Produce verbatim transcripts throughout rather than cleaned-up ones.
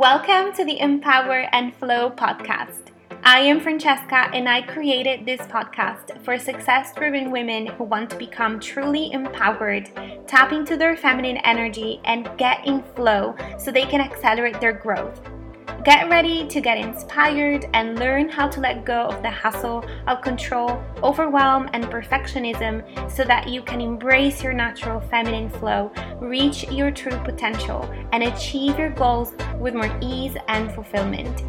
Welcome to the Empower and Flow podcast. I am Francesca and I created this podcast for success-driven women who want to become truly empowered, tap into their feminine energy, and get in flow so they can accelerate their growth. Get ready to get inspired and learn how to let go of the hustle of control, overwhelm, and perfectionism so that you can embrace your natural feminine flow, reach your true potential, and achieve your goals with more ease and fulfillment.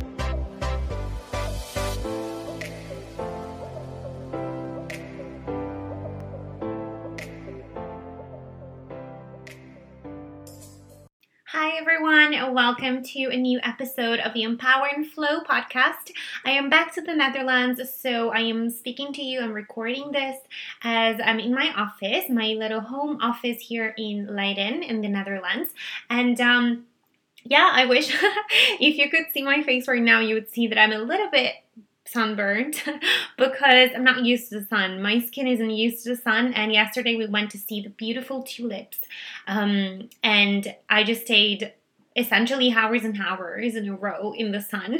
Hi everyone, welcome to a new episode of the Empower and Flow podcast. I am back to the Netherlands, so I am speaking to you. I'm recording this as I'm in my office, my little home office here in Leiden in the Netherlands. And um, yeah, I wish if you could see my face right now, you would see that I'm a little bit sunburned because I'm not used to the sun. My skin isn't used to the sun, and yesterday we went to see the beautiful tulips um, and I just stayed essentially hours and hours in a row in the sun,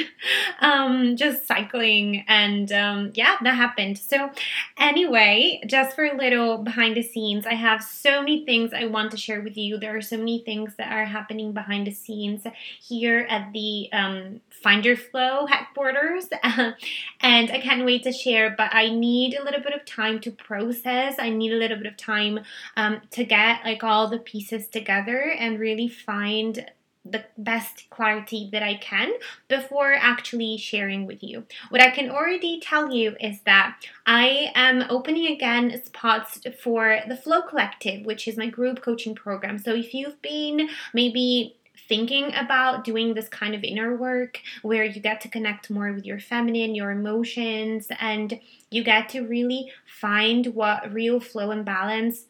um, just cycling, and um, yeah, that happened. So anyway, just for a little behind the scenes, I have so many things I want to share with you. There are so many things that are happening behind the scenes here at the um, Find Your Flow headquarters, and I can't wait to share, but I need a little bit of time to process. I need a little bit of time um, to get like all the pieces together and really find the best clarity that I can before actually sharing with you. What I can already tell you is that I am opening again spots for the Flow Collective, which is my group coaching program. So if you've been maybe thinking about doing this kind of inner work where you get to connect more with your feminine, your emotions, and you get to really find what real flow and balance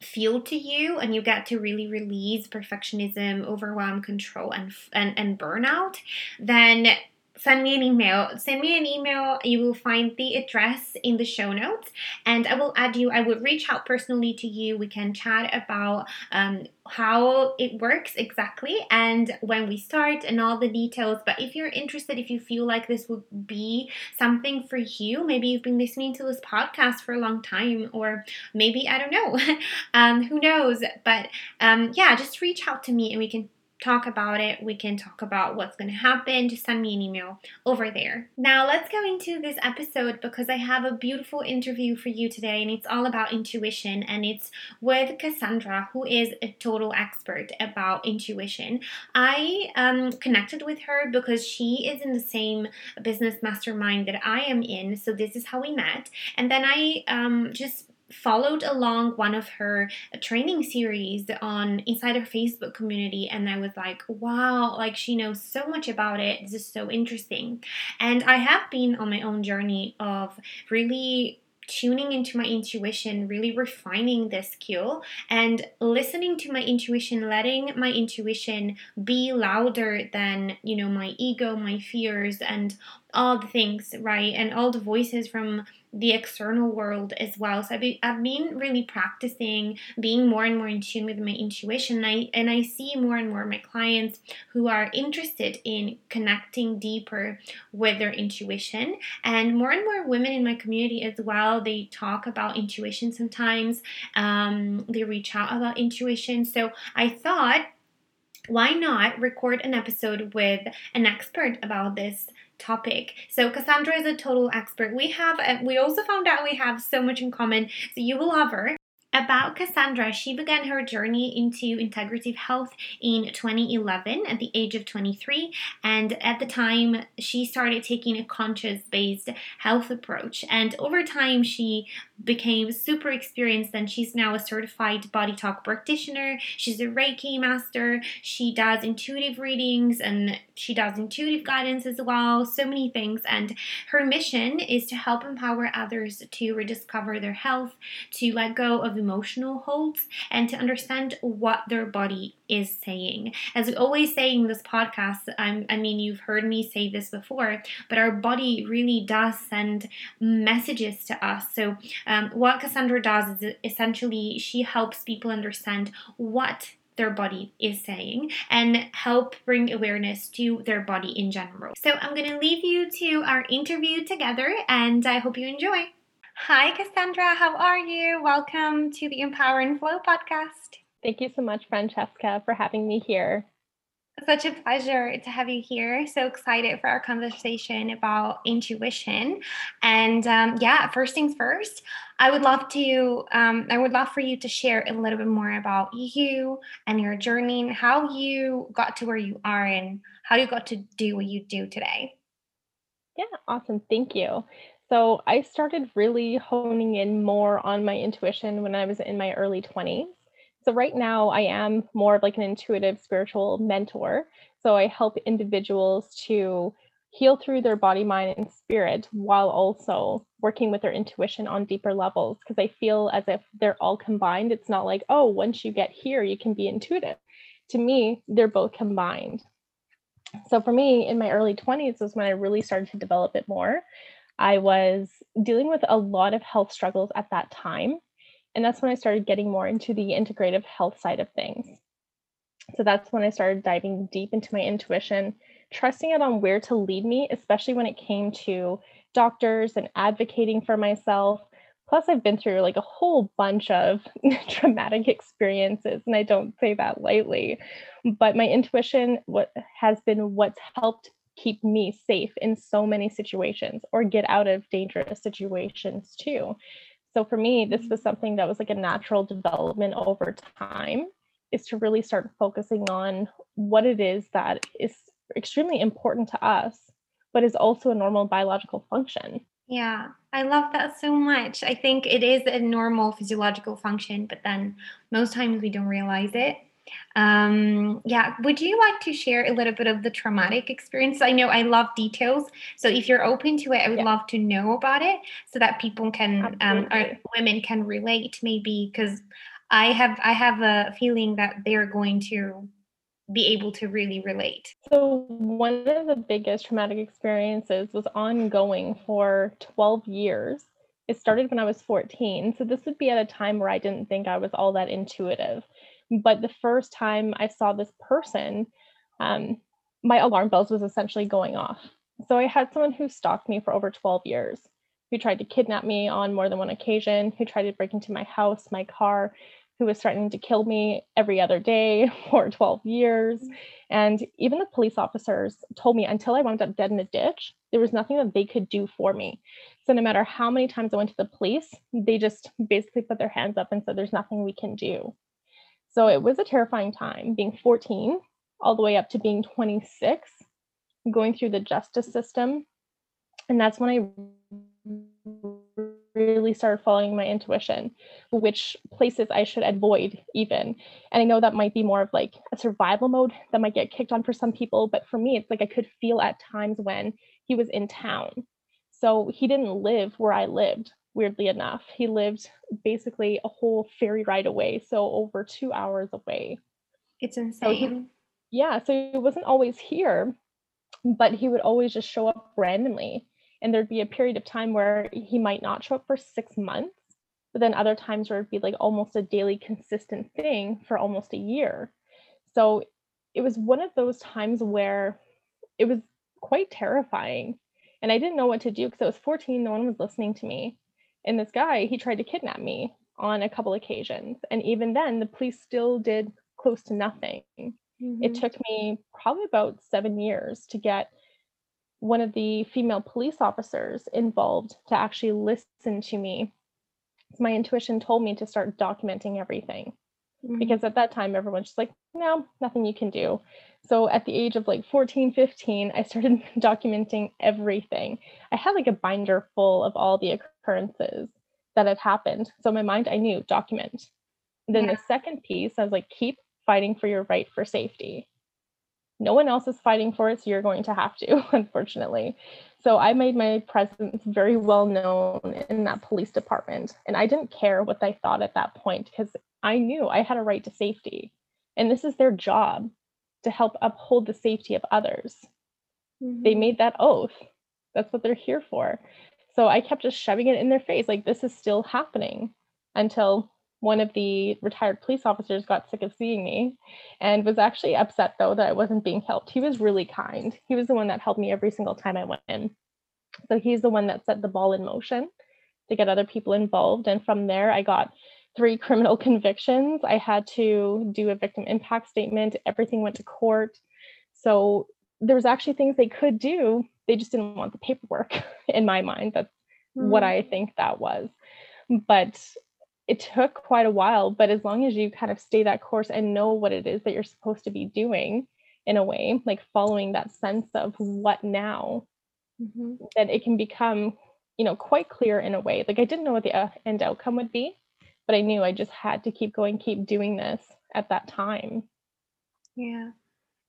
feel to you, and you get to really release perfectionism, overwhelm, control, and and, and burnout, then send me an email. Send me an email. You will find the address in the show notes, and I will add you. I will reach out personally to you. We can chat about um, how it works exactly and when we start and all the details. But if you're interested, if you feel like this would be something for you, maybe you've been listening to this podcast for a long time, or maybe, I don't know, um, who knows? But um, yeah, just reach out to me and we can talk about it. We can talk about what's going to happen. Just send me an email over there. Now let's go into this episode because I have a beautiful interview for you today, and it's all about intuition, and it's with Cassandra, who is a total expert about intuition. I um, connected with her because she is in the same business mastermind that I am in, so this is how we met. And then I um, just followed along one of her training series on inside her Facebook community, and I was like, wow, like she knows so much about it. This is so interesting. And I have been on my own journey of really tuning into my intuition, really refining this skill and listening to my intuition, letting my intuition be louder than, you know, my ego, my fears, and all the things, right? And all the voices from the external world as well. So I've been, I've been really practicing being more and more in tune with my intuition. And I, and I see more and more of my clients who are interested in connecting deeper with their intuition. And more and more women in my community as well, they talk about intuition sometimes. Um, they reach out about intuition. So I thought, why not record an episode with an expert about this topic? So Cassandra is a total expert. We have, we also found out we have so much in common, so you will love her. About Cassandra, she began her journey into integrative health in twenty eleven at the age of twenty-three, and at the time she started taking a conscious-based health approach, and over time she became super experienced, and she's now a certified BodyTalk practitioner. She's a Reiki master. She does intuitive readings, and she does intuitive guidance as well, so many things, and her mission is to help empower others to rediscover their health, to let go of emotional holds, and to understand what their body is saying. As we always say in this podcast, I'm, I mean, you've heard me say this before, but our body really does send messages to us. So um, what Cassandra does is essentially she helps people understand what their body is saying and help bring awareness to their body in general. So I'm going to leave you to our interview together, and I hope you enjoy. Hi, Cassandra. How are you? Welcome to the Empower and Flow podcast. Thank you so much, Francesca, for having me here. Such a pleasure to have you here. So excited for our conversation about intuition. And um, yeah, first things first, I would love to, um, I would love for you to share a little bit more about you and your journey and how you got to where you are and how you got to do what you do today. Yeah, awesome. Thank you. So I started really honing in more on my intuition when I was in my early twenties. So right now I am more of like an intuitive spiritual mentor. So I help individuals to heal through their body, mind, and spirit while also working with their intuition on deeper levels. Because I feel as if they're all combined. It's not like, oh, once you get here, you can be intuitive. To me, they're both combined. So for me, in my early twenties was when I really started to develop it more. I was dealing with a lot of health struggles at that time. And that's when I started getting more into the integrative health side of things. So that's when I started diving deep into my intuition, trusting it on where to lead me, especially when it came to doctors and advocating for myself. Plus, I've been through like a whole bunch of traumatic experiences, and I don't say that lightly, but my intuition what has been what's helped keep me safe in so many situations or get out of dangerous situations too. So for me, this was something that was like a natural development over time, is to really start focusing on what it is that is extremely important to us, but is also a normal biological function. Yeah, I love that so much. I think it is a normal physiological function, but then most times we don't realize it. Um, yeah. Would you like to share a little bit of the traumatic experience? I know I love details. So if you're open to it, I would yeah. love to know about it so that people can, um, or women can relate maybe, because I have, I have a feeling that they're going to be able to really relate. So one of the biggest traumatic experiences was ongoing for twelve years. It started when I was fourteen. So this would be at a time where I didn't think I was all that intuitive. But the first time I saw this person, um, my alarm bells was essentially going off. So I had someone who stalked me for over twelve years, who tried to kidnap me on more than one occasion, who tried to break into my house, my car, who was threatening to kill me every other day for twelve years. And even the police officers told me until I wound up dead in a ditch, there was nothing that they could do for me. So no matter how many times I went to the police, they just basically put their hands up and said, there's nothing we can do. So it was a terrifying time, being fourteen, all the way up to being twenty-six, going through the justice system. And that's when I really started following my intuition, which places I should avoid even. And I know that might be more of like a survival mode that might get kicked on for some people. But for me, it's like I could feel at times when he was in town. So he didn't live where I lived. Weirdly enough, he lived basically a whole ferry ride away. So over two hours away. It's insane. So he, yeah. So he wasn't always here, but he would always just show up randomly. And there'd be a period of time where he might not show up for six months, but then other times where it'd be like almost a daily consistent thing for almost a year. So it was one of those times where it was quite terrifying. And I didn't know what to do because I was fourteen. No one was listening to me. And this guy, he tried to kidnap me on a couple occasions. And even then, the police still did close to nothing. Mm-hmm. It took me probably about seven years to get one of the female police officers involved to actually listen to me. My intuition told me to start documenting everything. Mm-hmm. Because at that time, everyone's just like, no, nothing you can do. So at the age of like fourteen, fifteen, I started documenting everything. I had like a binder full of all the occurrences that had happened. So in my mind, I knew document. And then yeah. the second piece, I was like, keep fighting for your right for safety. No one else is fighting for it, so you're going to have to, unfortunately. So I made my presence very well known in that police department. And I didn't care what they thought at that point, because I knew I had a right to safety. And this is their job, to help uphold the safety of others. Mm-hmm. They made that oath. That's what they're here for. So I kept just shoving it in their face. Like, this is still happening, until one of the retired police officers got sick of seeing me and was actually upset, though, that I wasn't being helped. He was really kind. He was the one that helped me every single time I went in. So he's the one that set the ball in motion to get other people involved. And from there, I got three criminal convictions. I had to do a victim impact statement. Everything went to court. So there was actually things they could do. They just didn't want the paperwork, in my mind. That's mm-hmm. what I think that was. But it took quite a while, but as long as you kind of stay that course and know what it is that you're supposed to be doing, in a way, like following that sense of what now, mm-hmm. that it can become, you know, quite clear in a way. Like I didn't know what the uh, end outcome would be, but I knew I just had to keep going, keep doing this at that time. Yeah.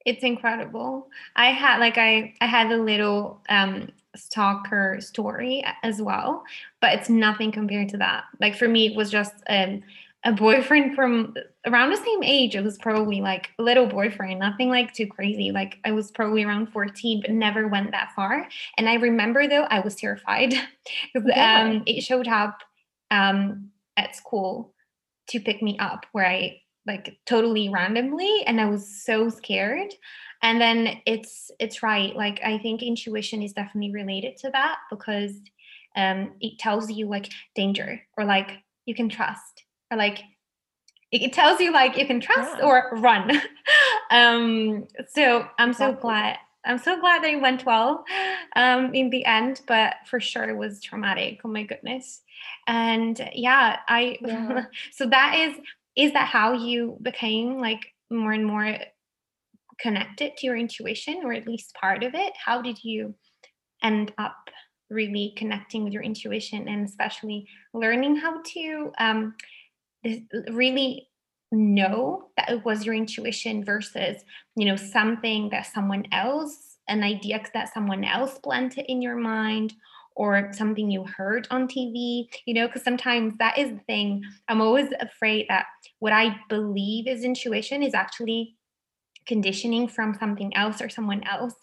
It's incredible. I had like, I, I had a little, um, stalker story as well, but it's nothing compared to that. Like for me, it was just um, a boyfriend from around the same age. It was probably like a little boyfriend, nothing like too crazy. Like I was probably around fourteen, but never went that far. And I remember though, I was terrified. Yeah. um, it showed up um, at school to pick me up where I like totally randomly. And I was so scared. And then it's, it's right. Like, I think intuition is definitely related to that because um, it tells you like danger or like you can trust or like, it tells you like you can trust yeah. or run. um, so I'm exactly. so glad. I'm so glad that it went well um, in the end, but for sure it was traumatic. Oh my goodness. And yeah, I, yeah. so that is, is that how you became like more and more connected to your intuition, or at least part of it? How did you end up really connecting with your intuition and especially learning how to um, really know that it was your intuition versus, you know, something that someone else, an idea that someone else planted in your mind or something you heard on T V, you know, because sometimes that is the thing. I'm always afraid that what I believe is intuition is actually conditioning from something else or someone else.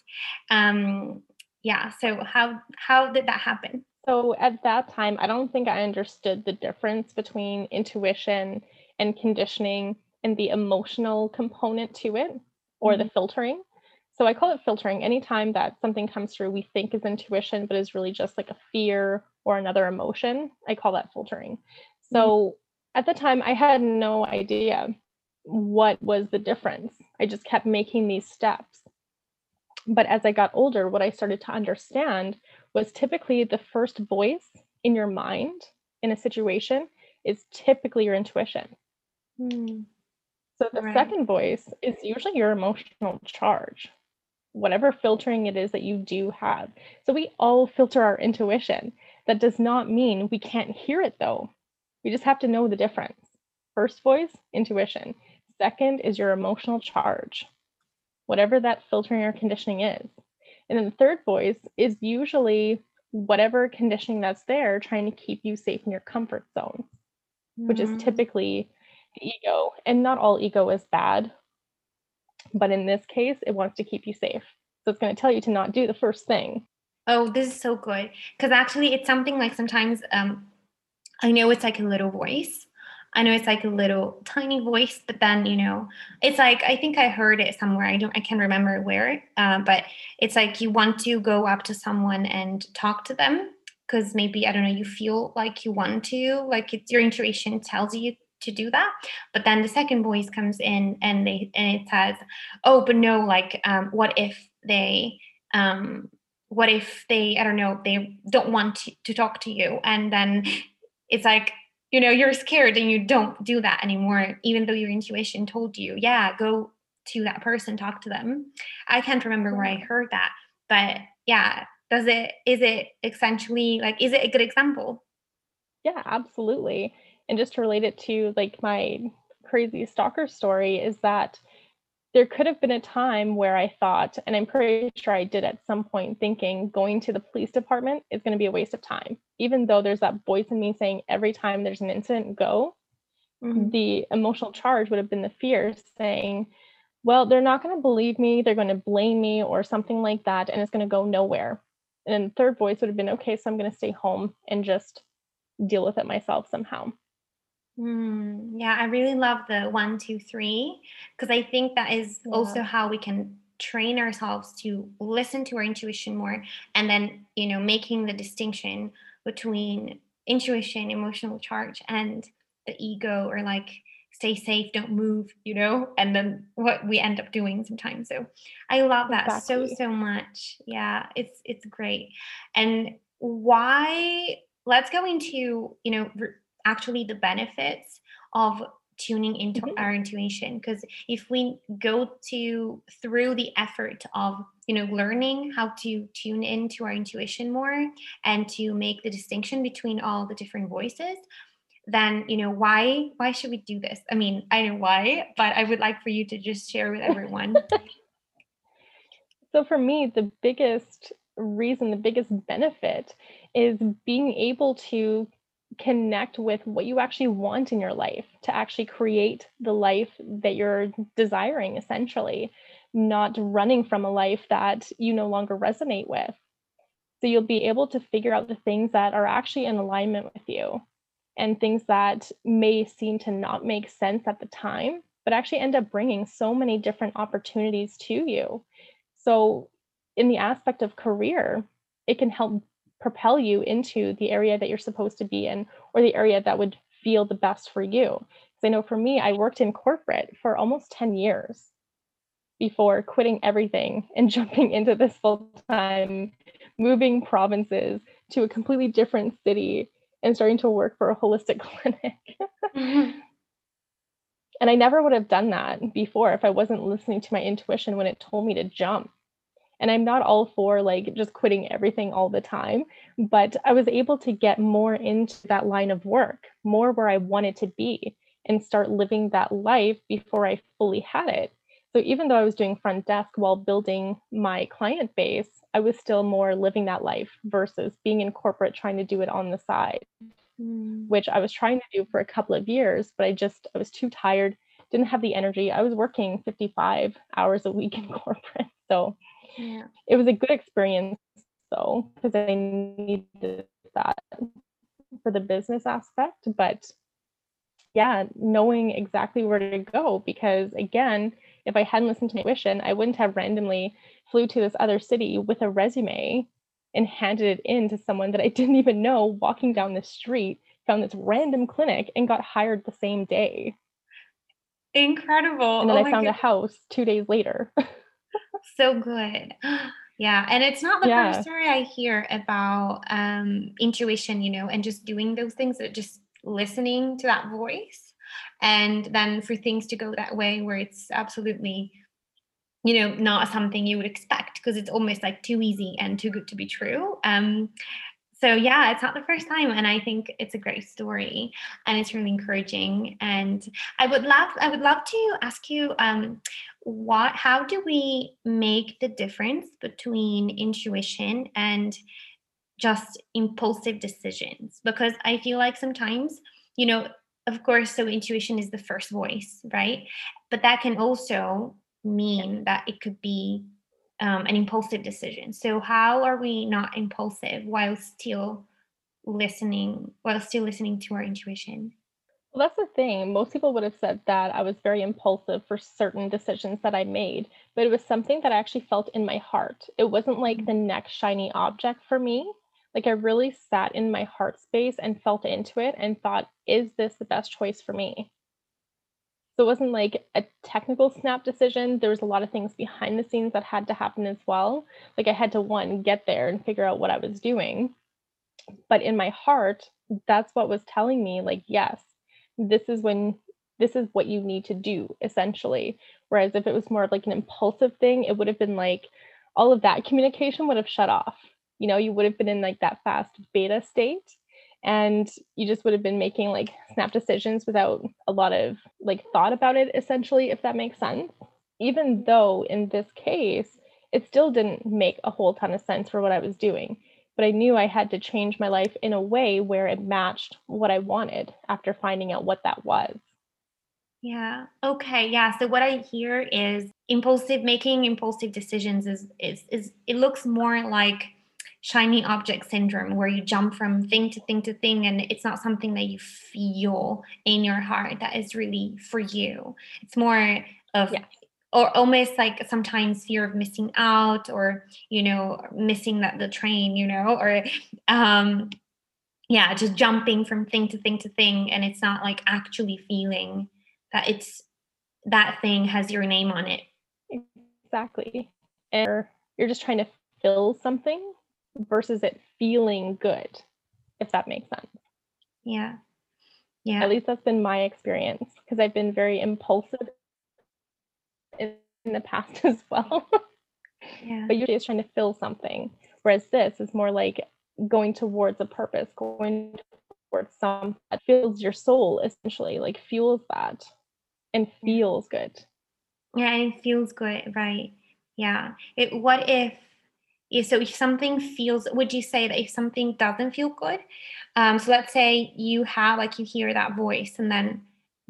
Um, yeah. So how, how did that happen? So at that time, I don't think I understood the difference between intuition and conditioning and the emotional component to it or mm-hmm. the filtering. So I call it filtering. Anytime that something comes through, we think is intuition, but is really just like a fear or another emotion. I call that filtering. So mm-hmm. at the time I had no idea what was the difference. I just kept making these steps. But as I got older, what I started to understand was typically the first voice in your mind in a situation is typically your intuition. Mm. So the right. second voice is usually your emotional charge, whatever filtering it is that you do have. So we all filter our intuition. That does not mean we can't hear it though. We just have to know the difference. First voice, intuition. Second is your emotional charge, whatever that filtering or conditioning is. And then the third voice is usually whatever conditioning that's there trying to keep you safe in your comfort zone, mm-hmm. which is typically the ego. And not all ego is bad, but in this case, it wants to keep you safe. So it's going to tell you to not do the first thing. Oh, this is so good. Because actually it's something like sometimes um, I know it's like a little voice. I know it's like a little tiny voice, but then, you know, it's like, I think I heard it somewhere. I don't, I can't remember where, uh, but it's like, you want to go up to someone and talk to them. Cause maybe, I don't know, you feel like you want to, like it's your intuition tells you to do that. But then the second voice comes in and they, and it says, oh, but no, like, um, what if they, um, what if they, I don't know, they don't want to, to talk to you. And then it's like, you know, you're scared and you don't do that anymore, even though your intuition told you, yeah, go to that person, talk to them. I can't remember where I heard that, but yeah, does it, is it essentially like, is it a good example? Yeah, absolutely. And just to relate it to like my crazy stalker story is that there could have been a time where I thought, and I'm pretty sure I did at some point, thinking going to the police department is going to be a waste of time. Even though there's that voice in me saying every time there's an incident, go, mm-hmm. the emotional charge would have been the fear saying, well, they're not going to believe me. They're going to blame me or something like that. And it's going to go nowhere. And then the third voice would have been, okay, so I'm going to stay home and just deal with it myself somehow. Mm, yeah, I really love the one, two, three, because I think that is yeah. also how we can train ourselves to listen to our intuition more. And then, you know, making the distinction between intuition, emotional charge, and the ego, or like, stay safe, don't move, you know, and then what we end up doing sometimes. So I love that exactly. so, so much. Yeah, it's, it's great. And why, let's go into, you know, re- actually the benefits of tuning into mm-hmm. our intuition. Because if we go to through the effort of, you know, learning how to tune into our intuition more and to make the distinction between all the different voices, then, you know, why, why should we do this? I mean, I know why, but I would like for you to just share with everyone. So for me, the biggest reason, the biggest benefit is being able to connect with what you actually want in your life, to actually create the life that you're desiring, essentially, not running from a life that you no longer resonate with. So you'll be able to figure out the things that are actually in alignment with you, and things that may seem to not make sense at the time, but actually end up bringing so many different opportunities to you. So in the aspect of career, it can help propel you into the area that you're supposed to be in, or the area that would feel the best for you. Because I know for me, I worked in corporate for almost ten years before quitting everything and jumping into this full-time, moving provinces to a completely different city, and starting to work for a holistic clinic. mm-hmm. And I never would have done that before if I wasn't listening to my intuition when it told me to jump. And I'm not all for like just quitting everything all the time, but I was able to get more into that line of work, more where I wanted to be, and start living that life before I fully had it. So even though I was doing front desk while building my client base, I was still more living that life versus being in corporate trying to do it on the side, mm. which I was trying to do for a couple of years, but I just, I was too tired, didn't have the energy. I was working fifty-five hours a week in corporate. So yeah. It was a good experience though, because I needed that for the business aspect, but yeah, knowing exactly where to go, because again, if I hadn't listened to my intuition, I wouldn't have randomly flew to this other city with a resume and handed it in to someone that I didn't even know, walking down the street, found this random clinic and got hired the same day. Incredible. And then oh I found God. a house two days later. So good. Yeah. And it's not the yeah. first story I hear about um, intuition, you know, and just doing those things, that just listening to that voice. And then for things to go that way where it's absolutely, you know, not something you would expect, because it's almost like too easy and too good to be true. Um, so yeah, it's not the first time. And I think it's a great story and it's really encouraging. And I would love, I would love to ask you, um, what, how do we make the difference between intuition and just impulsive decisions? Because I feel like sometimes, you know, of course, so intuition is the first voice, right? But that can also mean that it could be um, an impulsive decision. So how are we not impulsive while still listening, while still listening to our intuition? Well, that's the thing. Most people would have said that I was very impulsive for certain decisions that I made, but it was something that I actually felt in my heart. It wasn't like the next shiny object for me. Like I really sat in my heart space and felt into it and thought, is this the best choice for me? So it wasn't like a technical snap decision. There was a lot of things behind the scenes that had to happen as well. Like I had to one, get there and figure out what I was doing. But in my heart, that's what was telling me like, yes, this is when, this is what you need to do essentially. Whereas if it was more of like an impulsive thing, it would have been like all of that communication would have shut off. You know, you would have been in like that fast beta state, and you just would have been making like snap decisions without a lot of like thought about it, essentially, if that makes sense. Even though in this case, it still didn't make a whole ton of sense for what I was doing, but I knew I had to change my life in a way where it matched what I wanted after finding out what that was. Yeah. Okay. Yeah. So what I hear is impulsive, making impulsive decisions is, is, is it looks more like shiny object syndrome, where you jump from thing to thing to thing, and it's not something that you feel in your heart that is really for you. It's more of, yeah. or almost like sometimes fear of missing out, or, you know, missing that the train, you know, or, um, yeah, just jumping from thing to thing to thing. And it's not like actually feeling that it's, that thing has your name on it. Exactly. And you're just trying to fill something versus it feeling good, if that makes sense. Yeah. Yeah. At least that's been my experience, because I've been very impulsive in, in the past as well. Yeah. But usually it's trying to fill something. Whereas this is more like going towards a purpose, going towards something that fills your soul, essentially, like fuels that and feels good. Yeah, and it feels good, right? Yeah. It, what if, so if something feels, would you say that if something doesn't feel good, um, so let's say you have, like you hear that voice and then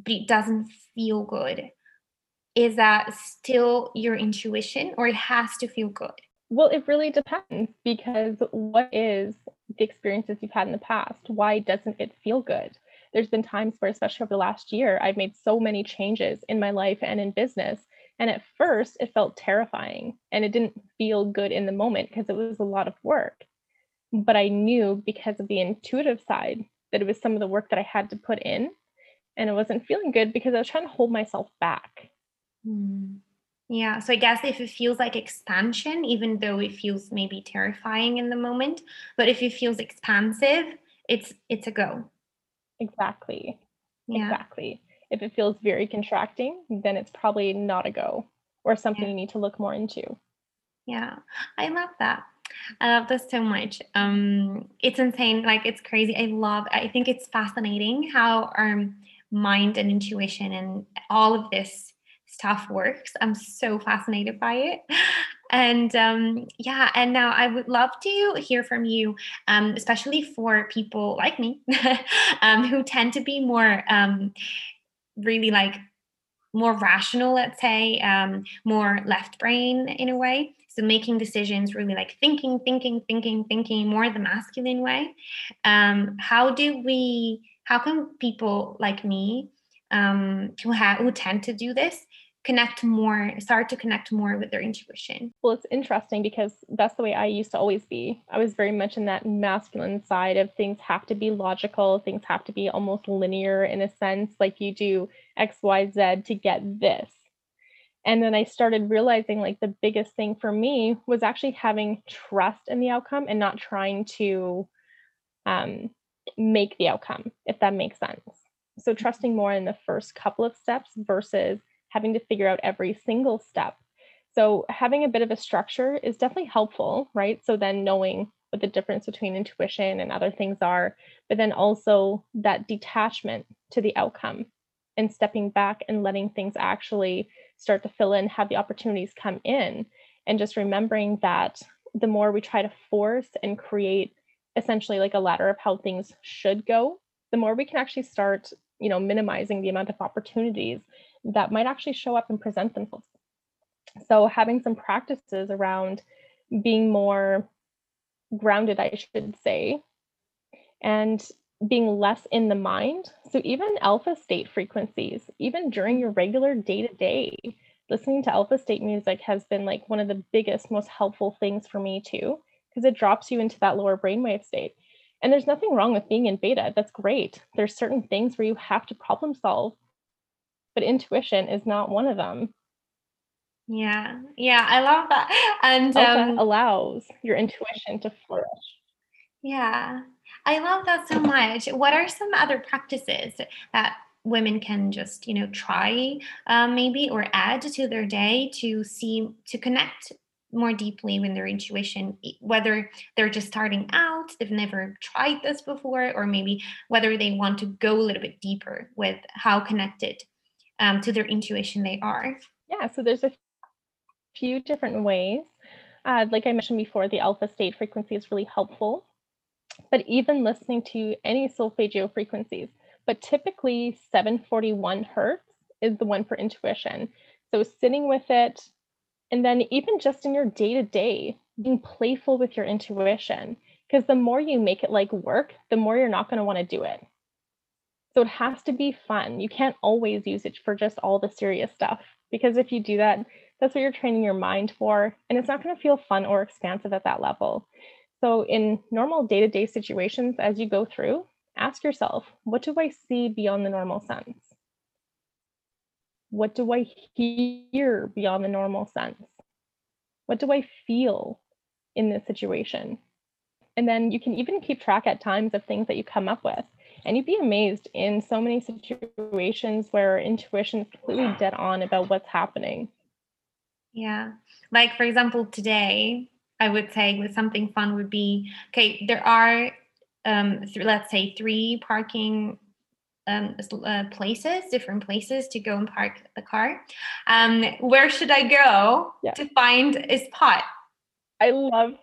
but it doesn't feel good, is that still your intuition, or it has to feel good? Well, it really depends, because what is the experiences you've had in the past? Why doesn't it feel good? There's been times where, especially over the last year, I've made so many changes in my life and in business. And at first it felt terrifying and it didn't feel good in the moment because it was a lot of work. But I knew, because of the intuitive side, that it was some of the work that I had to put in, and it wasn't feeling good because I was trying to hold myself back. Mm. Yeah. So I guess if it feels like expansion, even though it feels maybe terrifying in the moment, but if it feels expansive, it's, it's a go. Exactly. Yeah. Exactly. If it feels very contracting, then it's probably not a go, or something yeah. you need to look more into. Yeah. I love that. I love this so much. Um, it's insane. Like, it's crazy. I love, I think it's fascinating how our mind and intuition and all of this stuff works. I'm so fascinated by it. And um, yeah, and now I would love to hear from you, um, especially for people like me um, who tend to be more um, really like more rational, let's say, um, more left brain in a way. So making decisions, really like thinking, thinking, thinking, thinking, more the masculine way. Um, how do we, how can people like me um, who, ha- who tend to do this, connect more, start to connect more with their intuition? Well, it's interesting, because that's the way I used to always be. I was very much in that masculine side of things have to be logical. Things have to be almost linear in a sense, like you do X, Y, Z to get this. And then I started realizing, like, the biggest thing for me was actually having trust in the outcome and not trying to um, make the outcome, if that makes sense. So trusting more in the first couple of steps versus having to figure out every single step. So having a bit of a structure is definitely helpful, right? So then knowing what the difference between intuition and other things are, but then also that detachment to the outcome and stepping back and letting things actually start to fill in, have the opportunities come in. And just remembering that the more we try to force and create essentially like a ladder of how things should go, the more we can actually start, you know, minimizing the amount of opportunities that might actually show up and present themselves. So having some practices around being more grounded, I should say, and being less in the mind. So even alpha state frequencies, even during your regular day-to-day, listening to alpha state music has been like one of the biggest, most helpful things for me too, because it drops you into that lower brainwave state. And there's nothing wrong with being in beta. That's great. There's certain things where you have to problem solve, but intuition is not one of them. Yeah. Yeah. I love that. And um, allows your intuition to flourish. Yeah. I love that so much. What are some other practices that women can just, you know, try uh, maybe, or add to their day to see, to connect more deeply with their intuition, whether they're just starting out, they've never tried this before, or maybe whether they want to go a little bit deeper with how connected Um, to their intuition they are? Yeah, so there's a few different ways. Uh, like I mentioned before, the alpha state frequency is really helpful, but even listening to any solfeggio frequencies, but typically seven forty-one hertz is the one for intuition. So sitting with it, and then even just in your day-to-day, being playful with your intuition, because the more you make it like work, the more you're not going to want to do it. So it has to be fun. You can't always use it for just all the serious stuff, because if you do that, that's what you're training your mind for, and it's not going to feel fun or expansive at that level. So in normal day-to-day situations, as you go through, ask yourself, what do I see beyond the normal sense? What do I hear beyond the normal sense? What do I feel in this situation? And then you can even keep track at times of things that you come up with. And you'd be amazed in so many situations where intuition is completely dead on about what's happening. Yeah. Like, for example, today, I would say with something fun would be, okay, there are, um, th- let's say, three parking um, uh, places, different places to go and park the car. Um, where should I go yeah. to find a spot? I love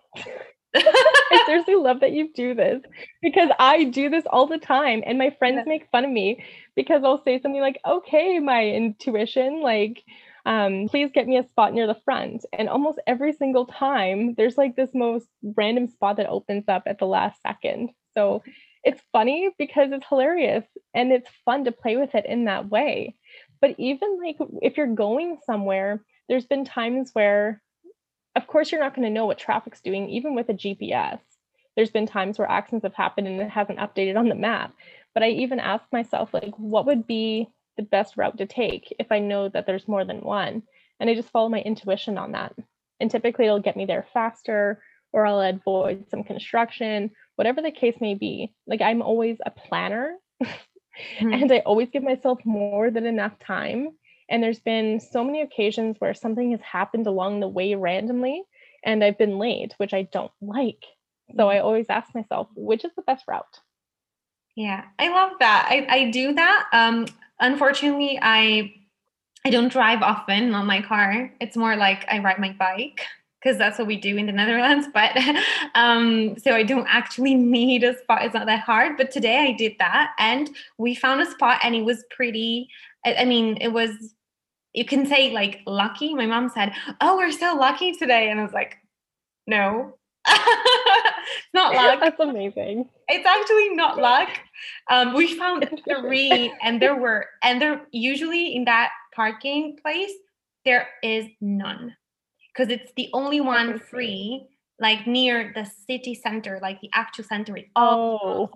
I seriously love that you do this, because I do this all the time, and my friends make fun of me because I'll say something like, okay, my intuition, like, um, please get me a spot near the front. And almost every single time there's like this most random spot that opens up at the last second. So it's funny because it's hilarious, and it's fun to play with it in that way. But even like if you're going somewhere, there's been times where, of course, you're not going to know what traffic's doing, even with a G P S. There's been times where accidents have happened and it hasn't updated on the map. But I even ask myself, like, what would be the best route to take if I know that there's more than one? And I just follow my intuition on that. And typically it'll get me there faster, or I'll avoid some construction, whatever the case may be. Like, I'm always a planner mm-hmm. and I always give myself more than enough time. And there's been so many occasions where something has happened along the way randomly, and I've been late, which I don't like. So I always ask myself, which is the best route? Yeah, I love that. I, I do that. Um, unfortunately, I I don't drive often on my car. It's more like I ride my bike, because that's what we do in the Netherlands. But um, so I don't actually need a spot. It's not that hard. But today I did that, and we found a spot, and it was pretty. I mean, it was, you can say, like, lucky. My mom said, oh, we're so lucky today. And I was like, no, it's not luck. That's amazing. It's actually not luck. Um, we found three, and there were, and there usually in that parking place, there is none, because it's the only one free, like near the city center, like the actual center. It's all oh.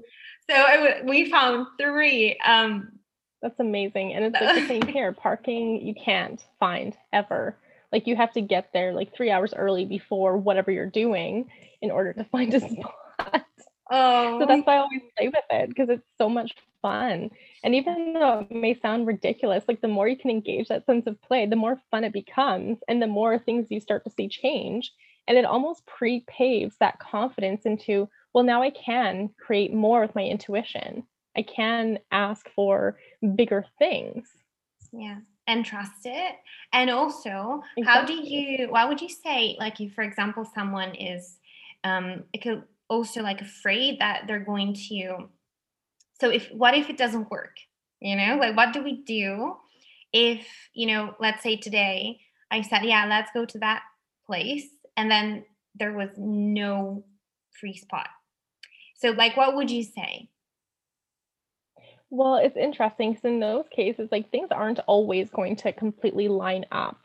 So it, we found three. Um, That's amazing. And it's like the same here. Parking, you can't find ever. Like, you have to get there like three hours early before whatever you're doing in order to find a spot. Oh. So that's why I always play with it, because it's so much fun. And even though it may sound ridiculous, like, the more you can engage that sense of play, the more fun it becomes, and the more things you start to see change. And it almost pre-paves that confidence into, well, now I can create more with my intuition. I can ask for bigger things. Yeah. And trust it. And also, exactly. how do you, why would you say, like, if, for example, someone is um, also like afraid that they're going to, so if, what if it doesn't work? You know, like, what do we do if, you know, let's say today I said, yeah, let's go to that place, and then there was no free spot. So, like, what would you say? Well, it's interesting, because in those cases, like, things aren't always going to completely line up,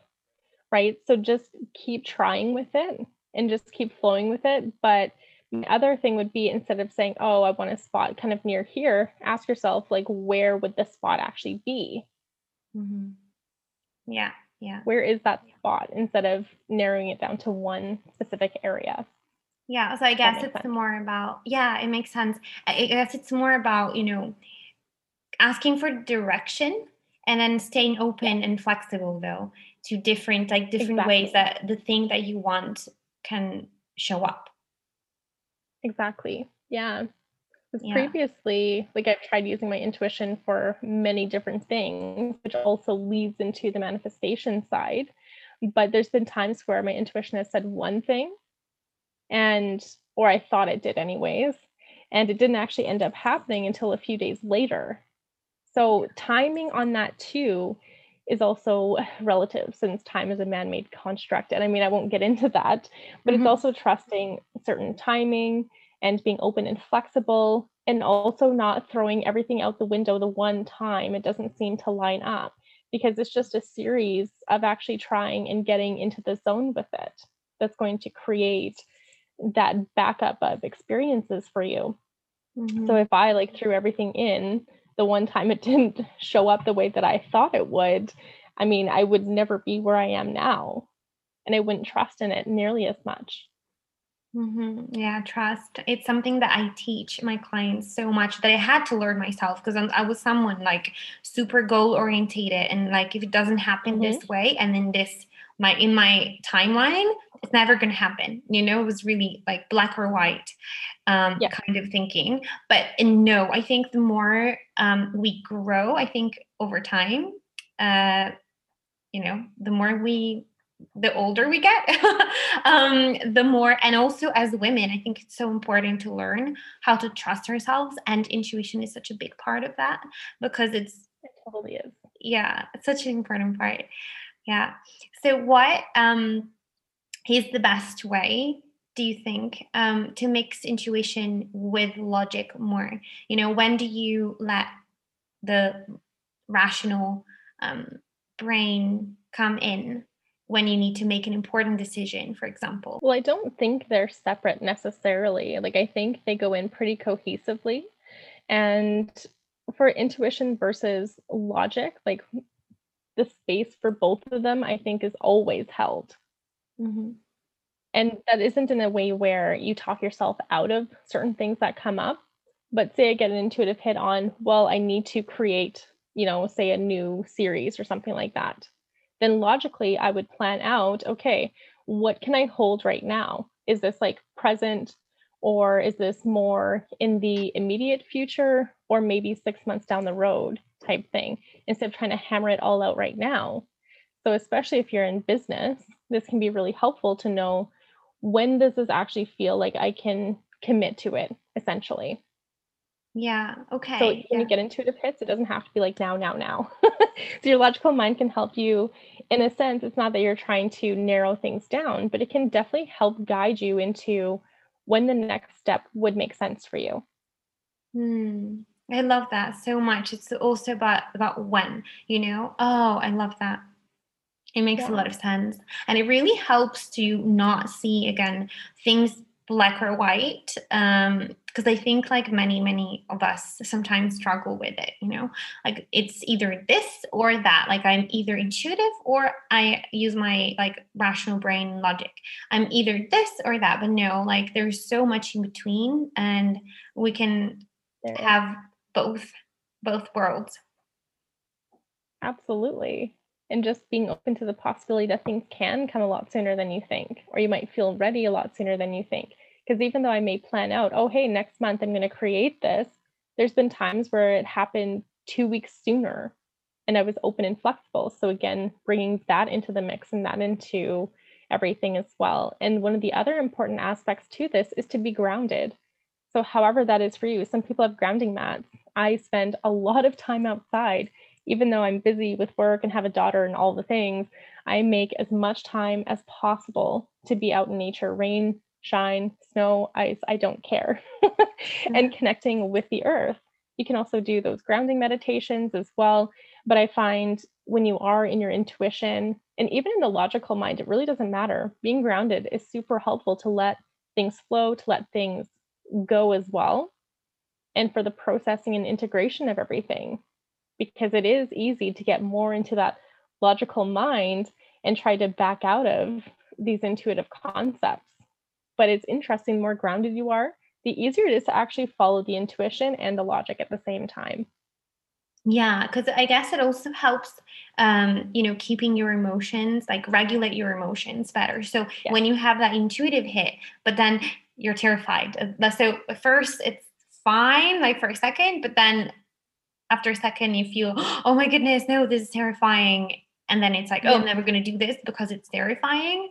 right? So just keep trying with it and just keep flowing with it. But the other thing would be, instead of saying, oh, I want a spot kind of near here, ask yourself, like, where would the spot actually be? Mm-hmm. Yeah, yeah. Where is that spot, instead of narrowing it down to one specific area? Yeah, so I guess it's sense. more about, yeah, it makes sense. I guess it's more about, you know, asking for direction, and then staying open and flexible, though, to different, like, different exactly. ways that the thing that you want can show up. Exactly. Yeah. yeah. Previously, like, I've tried using my intuition for many different things, which also leads into the manifestation side. But there's been times where my intuition has said one thing, and, or I thought it did anyways, and it didn't actually end up happening until a few days later. So timing on that too is also relative, since time is a man-made construct. And I mean, I won't get into that, but mm-hmm. it's also trusting certain timing and being open and flexible, and also not throwing everything out the window the one time it doesn't seem to line up, because it's just a series of actually trying and getting into the zone with it that's going to create that backup of experiences for you. Mm-hmm. So if I like threw everything in the one time it didn't show up the way that I thought it would, I mean, I would never be where I am now, and I wouldn't trust in it nearly as much. Mm-hmm. Yeah, trust. It's something that I teach my clients so much that I had to learn myself, because I was someone like super goal orientated, and like if it doesn't happen mm-hmm. this way and then this my in my timeline, it's never going to happen. You know, it was really like black or white um, yeah. kind of thinking. But no, I think the more um, we grow, I think over time, uh, you know, the more we, the older we get, um, the more, and also as women, I think it's so important to learn how to trust ourselves. And intuition is such a big part of that, because it's, it totally is. Yeah, it's such an important part. Yeah. So what, um, is the best way, do you think, um, to mix intuition with logic more? You know, when do you let the rational um, brain come in when you need to make an important decision, for example? Well, I don't think they're separate necessarily. Like, I think they go in pretty cohesively. And for intuition versus logic, like the space for both of them, I think, is always held. Mm-hmm. And that isn't in a way where you talk yourself out of certain things that come up, but say I get an intuitive hit on, well, I need to create, you know, say a new series or something like that. Then logically I would plan out, okay, what can I hold right now? Is this like present, or is this more in the immediate future, or maybe six months down the road type thing, instead of trying to hammer it all out right now. So especially if you're in business, this can be really helpful to know, when does this actually feel like I can commit to it, essentially. Yeah. Okay. So when yeah. you get intuitive hits, it doesn't have to be like now, now, now. So your logical mind can help you. In a sense, it's not that you're trying to narrow things down, but it can definitely help guide you into when the next step would make sense for you. Hmm. I love that so much. It's also about, about when, you know, oh, I love that. It makes yeah. a lot of sense. And it really helps to not see, again, things black or white. Um, because I think like many, many of us sometimes struggle with it, you know, like it's either this or that, like I'm either intuitive or I use my like rational brain logic. I'm either this or that, but no, like there's so much in between, and we can yeah. have both, both worlds. Absolutely. And just being open to the possibility that things can come a lot sooner than you think, or you might feel ready a lot sooner than you think. Because even though I may plan out, oh, hey, next month I'm going to create this, there's been times where it happened two weeks sooner and I was open and flexible. So again, bringing that into the mix and that into everything as well. And one of the other important aspects to this is to be grounded. So however that is for you, some people have grounding mats. I spend a lot of time outside. Even though I'm busy with work and have a daughter and all the things, I make as much time as possible to be out in nature, rain, shine, snow, ice, I don't care. mm-hmm. And connecting with the earth. You can also do those grounding meditations as well. But I find when you are in your intuition, and even in the logical mind, it really doesn't matter. Being grounded is super helpful to let things flow, to let things go as well. And for the processing and integration of everything. Because it is easy to get more into that logical mind and try to back out of these intuitive concepts. But it's interesting, the more grounded you are, the easier it is to actually follow the intuition and the logic at the same time. Yeah, because I guess it also helps, um, you know, keeping your emotions, like regulate your emotions better. So yeah. when you have that intuitive hit, but then you're terrified. So first it's fine, like for a second, but then after a second, you feel, oh my goodness, no, this is terrifying. And then it's like, yeah. oh, I'm never going to do this because it's terrifying.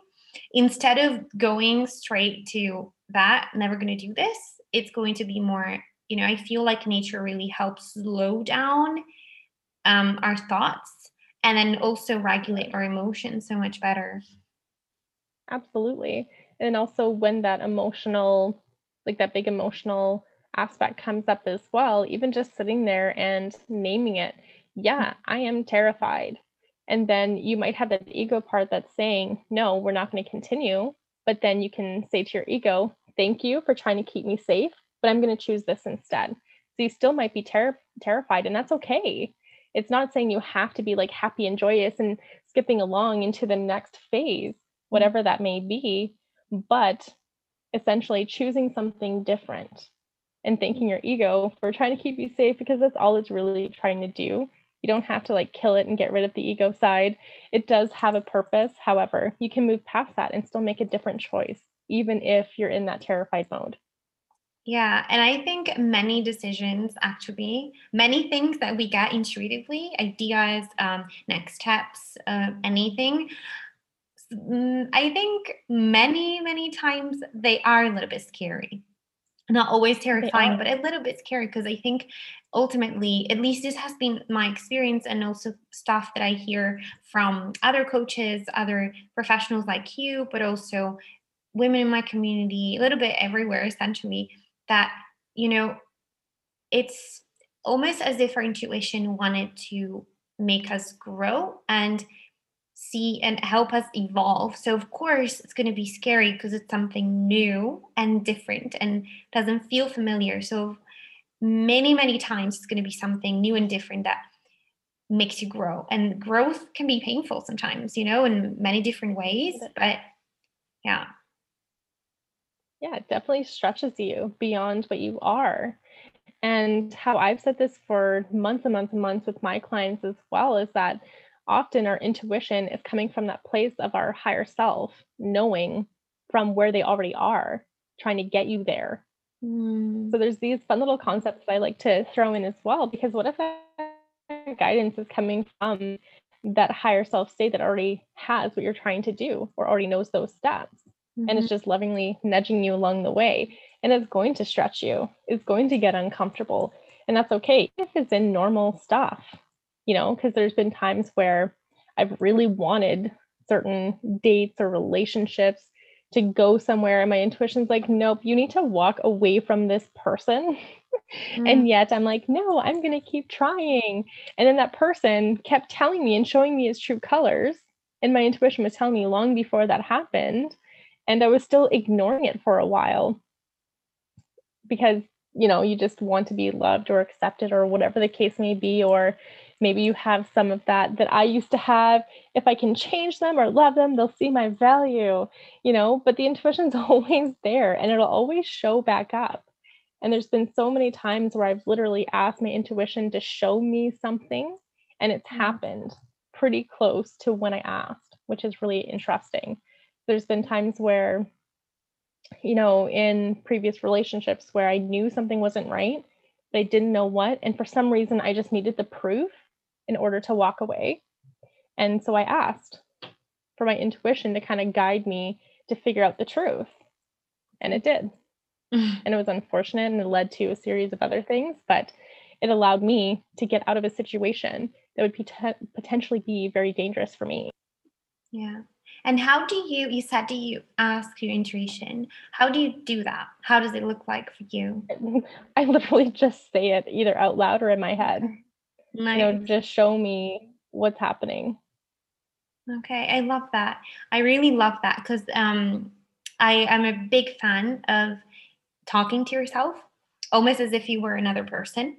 Instead of going straight to that, never going to do this, it's going to be more, you know, I feel like nature really helps slow down um, our thoughts and then also regulate our emotions so much better. Absolutely. And also when that emotional, like that big emotional aspect comes up as well, even just sitting there and naming it. Yeah, I am terrified. And then you might have that ego part that's saying, no, we're not going to continue. But then you can say to your ego, thank you for trying to keep me safe, but I'm going to choose this instead. So you still might be ter- terrified, and that's okay. It's not saying you have to be like happy and joyous and skipping along into the next phase, whatever that may be, but essentially choosing something different and thanking your ego for trying to keep you safe, because that's all it's really trying to do. You don't have to like kill it and get rid of the ego side. It does have a purpose. However, you can move past that and still make a different choice, even if you're in that terrified mode. Yeah. And I think many decisions, actually, many things that we get intuitively, ideas, um, next steps, uh, anything, I think many, many times they are a little bit scary. Not always terrifying, but a little bit scary, because I think ultimately, at least this has been my experience, and also stuff that I hear from other coaches, other professionals like you, but also women in my community, a little bit everywhere essentially, that, you know, it's almost as if our intuition wanted to make us grow and see and help us evolve. So of course it's going to be scary because it's something new and different and doesn't feel familiar. So many, many times it's going to be something new and different that makes you grow, and growth can be painful sometimes, you know, in many different ways, but yeah. Yeah, it definitely stretches you beyond what you are. And how I've said this for months and months and months with my clients as well is that often our intuition is coming from that place of our higher self, knowing from where they already are, trying to get you there. Mm. So there's these fun little concepts I like to throw in as well, because what if that guidance is coming from that higher self state that already has what you're trying to do, or already knows those steps? Mm-hmm. And it's just lovingly nudging you along the way. And it's going to stretch you. It's going to get uncomfortable. And that's okay if it's in normal stuff. You know, because there's been times where I've really wanted certain dates or relationships to go somewhere, and my intuition's like, nope, you need to walk away from this person. Mm. And yet I'm like, no, I'm going to keep trying. And then that person kept telling me and showing me his true colors. And my intuition was telling me long before that happened. And I was still ignoring it for a while, because, you know, you just want to be loved or accepted or whatever the case may be, or maybe you have some of that that I used to have. If I can change them or love them, they'll see my value, you know, but the intuition's always there, and it'll always show back up. And there's been so many times where I've literally asked my intuition to show me something, and it's happened pretty close to when I asked, which is really interesting. There's been times where, you know, in previous relationships where I knew something wasn't right, but I didn't know what. And for some reason, I just needed the proof in order to walk away. And so I asked for my intuition to kind of guide me to figure out the truth. And it did. And it was unfortunate, and it led to a series of other things, but it allowed me to get out of a situation that would be t- potentially be very dangerous for me. Yeah. And how do you, you said, do you ask your intuition? How do you do that? How does it look like for you? I literally just say it either out loud or in my head. Nice. You know, just show me what's happening. Okay. I love that. I really love that, because um, I am a big fan of talking to yourself, almost as if you were another person.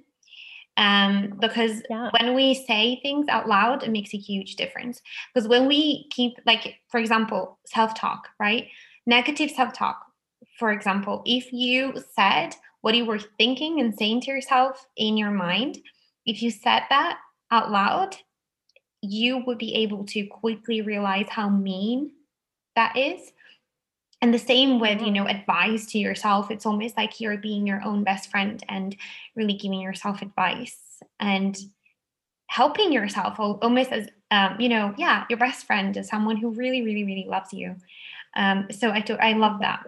Um, because yeah. when we say things out loud, it makes a huge difference. Because when we keep, like, for example, self-talk, right? Negative self-talk, for example, if you said what you were thinking and saying to yourself in your mind, if you said that out loud, you would be able to quickly realize how mean that is. And the same with, you know, advice to yourself. It's almost like you're being your own best friend and really giving yourself advice and helping yourself, almost as, um, you know, yeah, your best friend is someone who really, really, really loves you. Um, so I do, I love that.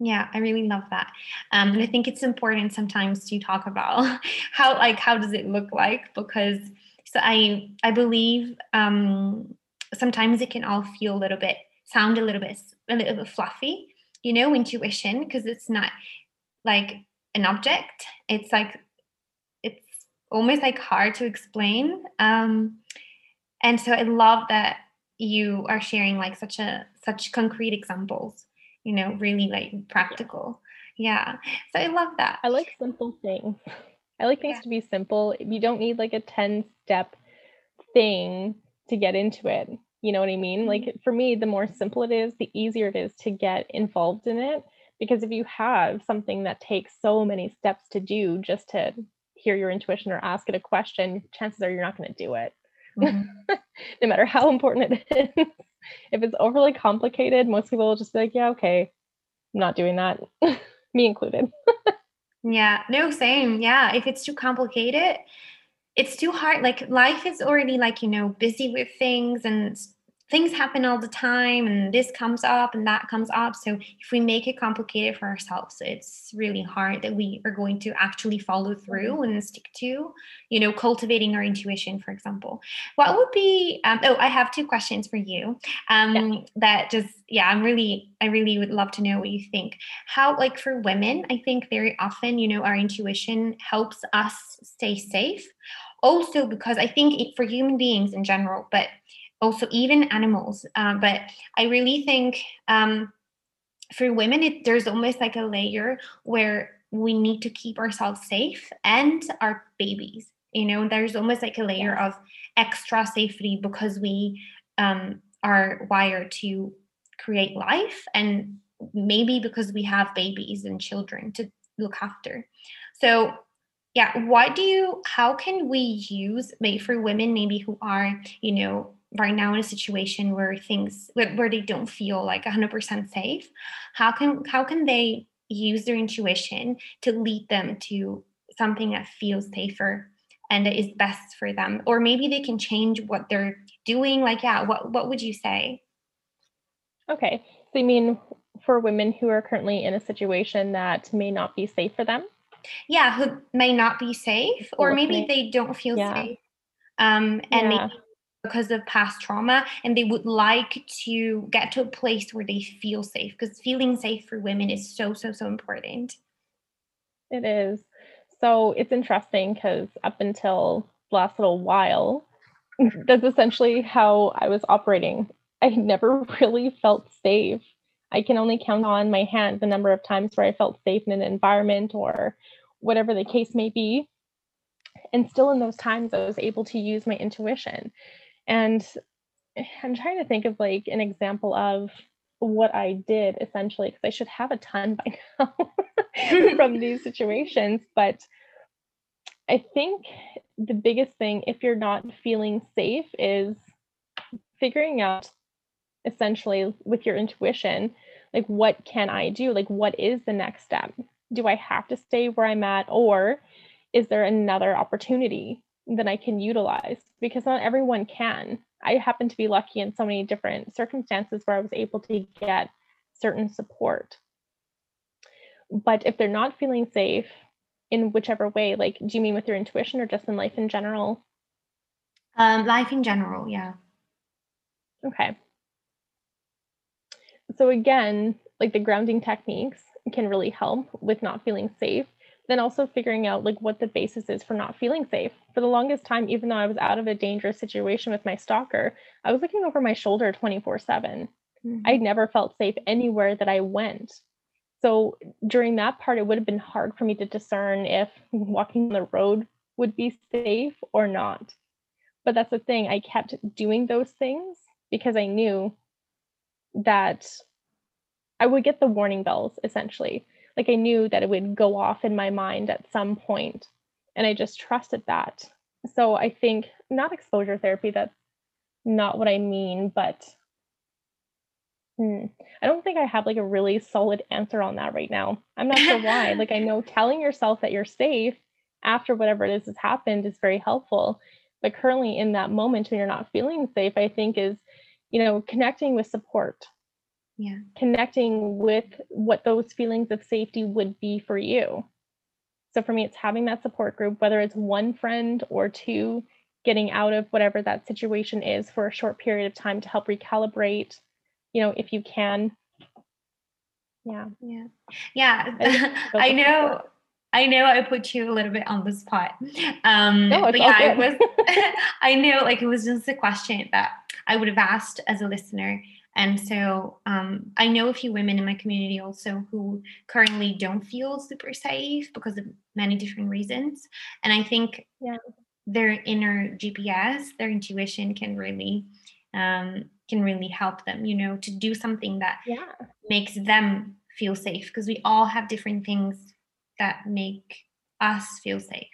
Yeah, I really love that. Um, and I think it's important sometimes to talk about how, like, how does it look like? Because So I I believe um, sometimes it can all feel a little bit, sound a little bit, a little bit fluffy, you know, intuition, because it's not like an object. It's like, it's almost like hard to explain. Um, and so I love that you are sharing like such a, such concrete examples, you know, really like practical. Yeah. So I love that. I like simple things. I like things yeah. to be simple. You don't need like a ten step thing to get into it. You know what I mean? Like for me, the more simple it is, the easier it is to get involved in it. Because if you have something that takes so many steps to do just to hear your intuition or ask it a question, chances are you're not going to do it. Mm-hmm. No matter how important it is. If it's overly complicated, most people will just be like, yeah, okay, I'm not doing that. Me included. Yeah, no, same. Yeah. If it's too complicated, it's too hard. Like life is already like, you know, busy with things and things happen all the time and this comes up and that comes up. So if we make it complicated for ourselves, it's really hard that we are going to actually follow through and stick to, you know, cultivating our intuition, for example. What would be, um, oh, I have two questions for you um, yeah. that just, yeah, I'm really, I really would love to know what you think. How, like for women, I think very often, you know, our intuition helps us stay safe. Also, because I think it, for human beings in general, but also even animals. Uh, but I really think um, for women, it, there's almost like a layer where we need to keep ourselves safe and our babies, you know, there's almost like a layer yeah. of extra safety because we um, are wired to create life and maybe because we have babies and children to look after. So yeah, what do you, how can we use, maybe for women, maybe who are, you know, right now in a situation where things where, where they don't feel like one hundred percent safe, how can how can they use their intuition to lead them to something that feels safer and that is best for them? Or maybe they can change what they're doing. Like, yeah, what what would you say? Okay, so you mean for women who are currently in a situation that may not be safe for them? Yeah, who may not be safe, or maybe they don't feel yeah. safe, um, and yeah. maybe because of past trauma, and they would like to get to a place where they feel safe, because feeling safe for women is so, so, so important. It is. So it's interesting because up until the last little while, that's essentially how I was operating. I never really felt safe. I can only count on my hand the number of times where I felt safe in an environment or whatever the case may be. And still in those times, I was able to use my intuition. And I'm trying to think of like an example of what I did essentially, because I should have a ton by now from these situations. But I think the biggest thing, if you're not feeling safe, is figuring out essentially with your intuition, like, what can I do? Like, what is the next step? Do I have to stay where I'm at? Or is there another opportunity that I can utilize? Because not everyone can. I happen to be lucky in so many different circumstances where I was able to get certain support. But if they're not feeling safe in whichever way, like, do you mean with your intuition or just in life in general? Um, life in general, yeah. Okay. So again, like the grounding techniques can really help with not feeling safe. Then also figuring out like what the basis is for not feeling safe. For the longest time, even though I was out of a dangerous situation with my stalker, I was looking over my shoulder twenty-four seven. Mm-hmm. I never felt safe anywhere that I went. So during that part, it would have been hard for me to discern if walking the road would be safe or not. But that's the thing, I kept doing those things because I knew that I would get the warning bells essentially. Like I knew that it would go off in my mind at some point, and I just trusted that. So I think not exposure therapy, that's not what I mean, but hmm, I don't think I have like a really solid answer on that right now. I'm not sure why. Like I know telling yourself that you're safe after whatever it is has happened is very helpful. But currently in that moment when you're not feeling safe, I think is, you know, connecting with support. Yeah. Connecting with what those feelings of safety would be for you. So for me, it's having that support group, whether it's one friend or two, getting out of whatever that situation is for a short period of time to help recalibrate, you know, if you can. Yeah. Yeah. Yeah. I know. Support. I know I put you a little bit on the spot. Um, no, but yeah, it was, I know, like, it was just a question that I would have asked as a listener. And so um, I know a few women in my community also who currently don't feel super safe because of many different reasons. And I think yeah. their inner G P S, their intuition can really, um, can really help them, you know, to do something that yeah. makes them feel safe, because we all have different things that make us feel safe.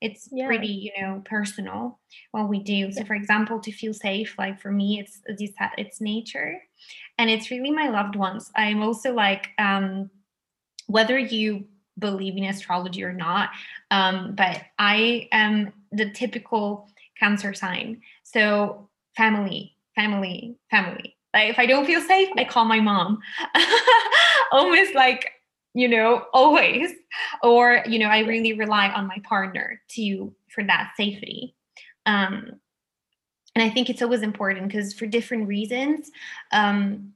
It's yeah. pretty, you know, personal what we do. So, for example, to feel safe, like for me, it's as you said, it's nature, and it's really my loved ones. I'm also like, um, whether you believe in astrology or not, um, but I am the typical Cancer sign. So family, family, family. Like if I don't feel safe, I call my mom. Almost like, you know, always, or, you know, I really rely on my partner to, for that safety. Um, and I think it's always important because for different reasons, um,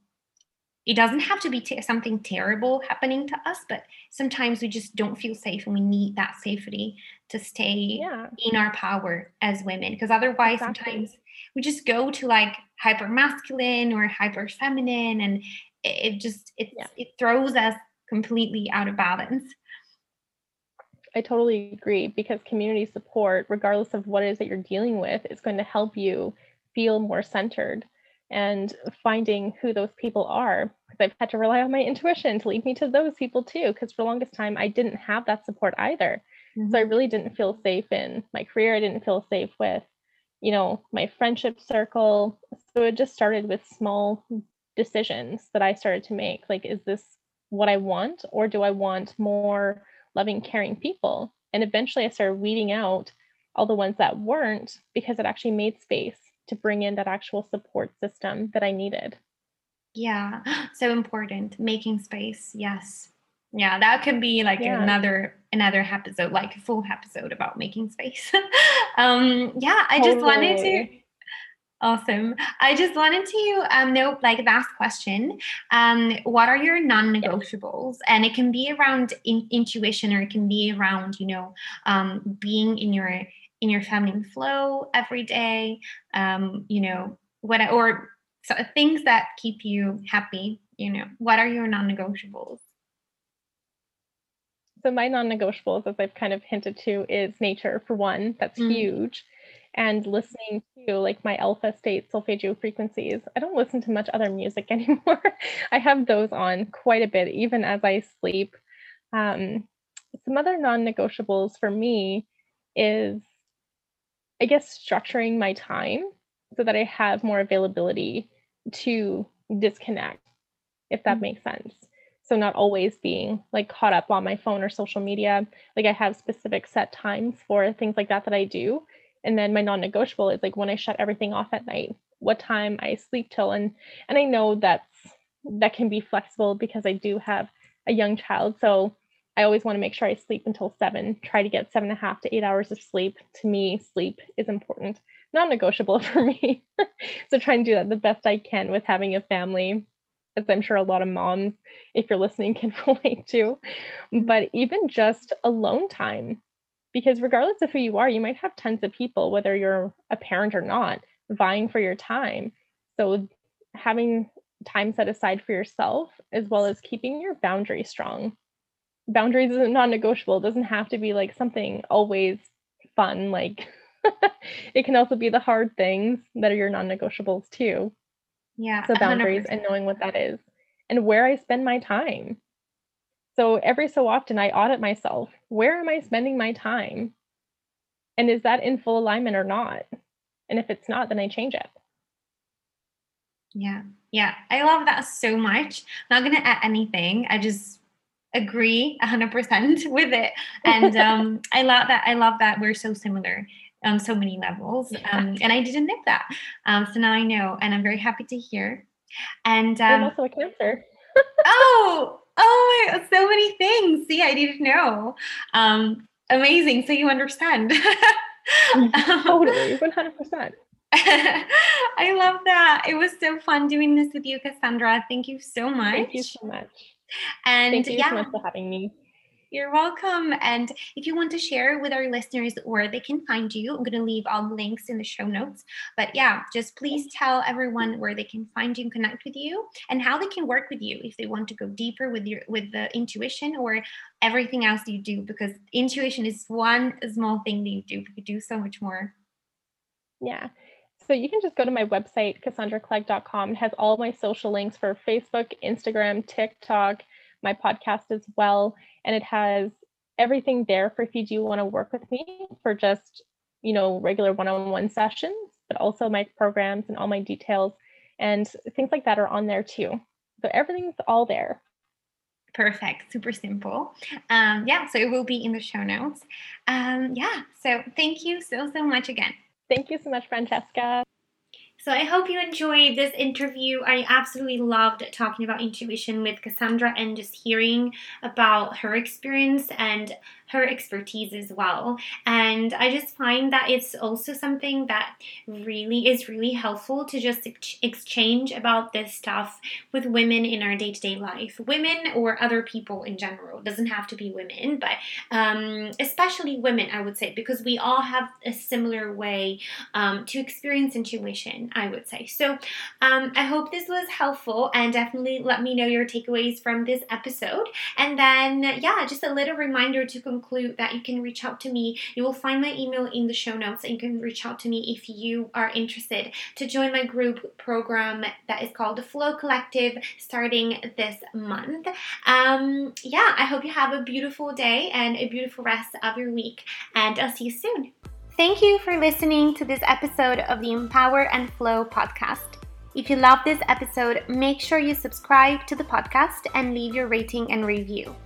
it doesn't have to be t- something terrible happening to us, but sometimes we just don't feel safe and we need that safety to stay yeah. in our power as women, because otherwise exactly. sometimes we just go to like hyper masculine or hyper feminine, and it, it just, it, yeah. it throws us completely out of balance. I totally agree, because community support, regardless of what it is that you're dealing with, is going to help you feel more centered, and finding who those people are, because I've had to rely on my intuition to lead me to those people too, because for the longest time I didn't have that support either. Mm-hmm. So I really didn't feel safe in my career. I didn't feel safe with, you know, my friendship circle. So it just started with small decisions that I started to make, like, is this what I want, or do I want more loving, caring people? And eventually I started weeding out all the ones that weren't, because it actually made space to bring in that actual support system that I needed. Yeah. So important. Making space. Yes. Yeah. That could be like yeah. another, another episode, like a full episode about making space. um, yeah. I totally. just wanted to Awesome. I just wanted to um, know, like, last question, um, what are your non-negotiables? And it can be around in- intuition, or it can be around, you know, um, being in your, in your feminine flow every day, um, you know, what, or so, things that keep you happy, you know, what are your non-negotiables? So my non-negotiables, as I've kind of hinted to, is nature, for one. That's mm-hmm. huge. And listening to, like, my alpha state solfeggio frequencies. I don't listen to much other music anymore. I have those on quite a bit, even as I sleep. Um, some other non-negotiables for me is, I guess, structuring my time so that I have more availability to disconnect, if that mm-hmm. makes sense. So not always being, like, caught up on my phone or social media. Like, I have specific set times for things like that that I do. And then my non-negotiable is, like, when I shut everything off at night, what time I sleep till. And, and I know that's, that can be flexible because I do have a young child. So I always want to make sure I sleep until seven, try to get seven and a half to eight hours of sleep. To me, sleep is important, non-negotiable for me. So try and do that the best I can with having a family, as I'm sure a lot of moms, if you're listening, can relate to. But even just alone time. Because regardless of who you are, you might have tons of people, whether you're a parent or not, vying for your time. So having time set aside for yourself, as well as keeping your boundaries strong. Boundaries is non-negotiable. It doesn't have to be like something always fun. Like it can also be the hard things that are your non-negotiables too. Yeah. So boundaries one hundred percent. And knowing what that is and where I spend my time. So every so often I audit myself, where am I spending my time? And is that in full alignment or not? And if it's not, then I change it. Yeah. Yeah. I love that so much. I'm not going to add anything. I just agree a hundred percent with it. And um, I love that. I love that. We're so similar on so many levels. Yeah. Um, and I didn't know that. Um, so now I know, and I'm very happy to hear. And um, I'm also a Cancer. oh, Oh my, so many things. See, I didn't know. Um, amazing. So you understand. Totally, one hundred percent. I love that. It was so fun doing this with you, Cassandra. Thank you so much. Thank you so much. And thank you yeah. so much for having me. You're welcome. And if you want to share with our listeners where they can find you, I'm going to leave all the links in the show notes. But yeah, just please tell everyone where they can find you and connect with you, and how they can work with you if they want to go deeper with your with the intuition or everything else you do, because intuition is one small thing that you do, but you do so much more. Yeah. So you can just go to my website, Cassandra Clegg dot com. It has all my social links for Facebook, Instagram, TikTok, my podcast as well. And it has everything there for if you do want to work with me for just, you know, regular one-on-one sessions, but also my programs and all my details and things like that are on there too. So everything's all there. Perfect. Super simple. Um, yeah. So it will be in the show notes. Um, yeah. So thank you so, so much again. Thank you so much, Francesca. So I hope you enjoyed this interview. I absolutely loved talking about intuition with Cassandra and just hearing about her experience and her expertise as well. And I just find that it's also something that really is really helpful to just ex- exchange about this stuff with women in our day-to-day life, women or other people in general. It doesn't have to be women, but um, especially women, I would say, because we all have a similar way um, to experience intuition, I would say. So um, I hope this was helpful, and definitely let me know your takeaways from this episode. And then, yeah, just a little reminder to conclude that you can reach out to me. You will find my email in the show notes, and you can reach out to me if you are interested to join my group program that is called the Flow Collective starting this month. Um, yeah, I hope you have a beautiful day and a beautiful rest of your week, and I'll see you soon. Thank you for listening to this episode of the Empower and Flow podcast. If you love this episode, make sure you subscribe to the podcast and leave your rating and review.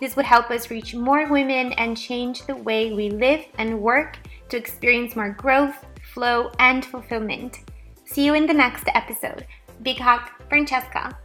This would help us reach more women and change the way we live and work to experience more growth, flow, and fulfillment. See you in the next episode. Big hug, Francesca.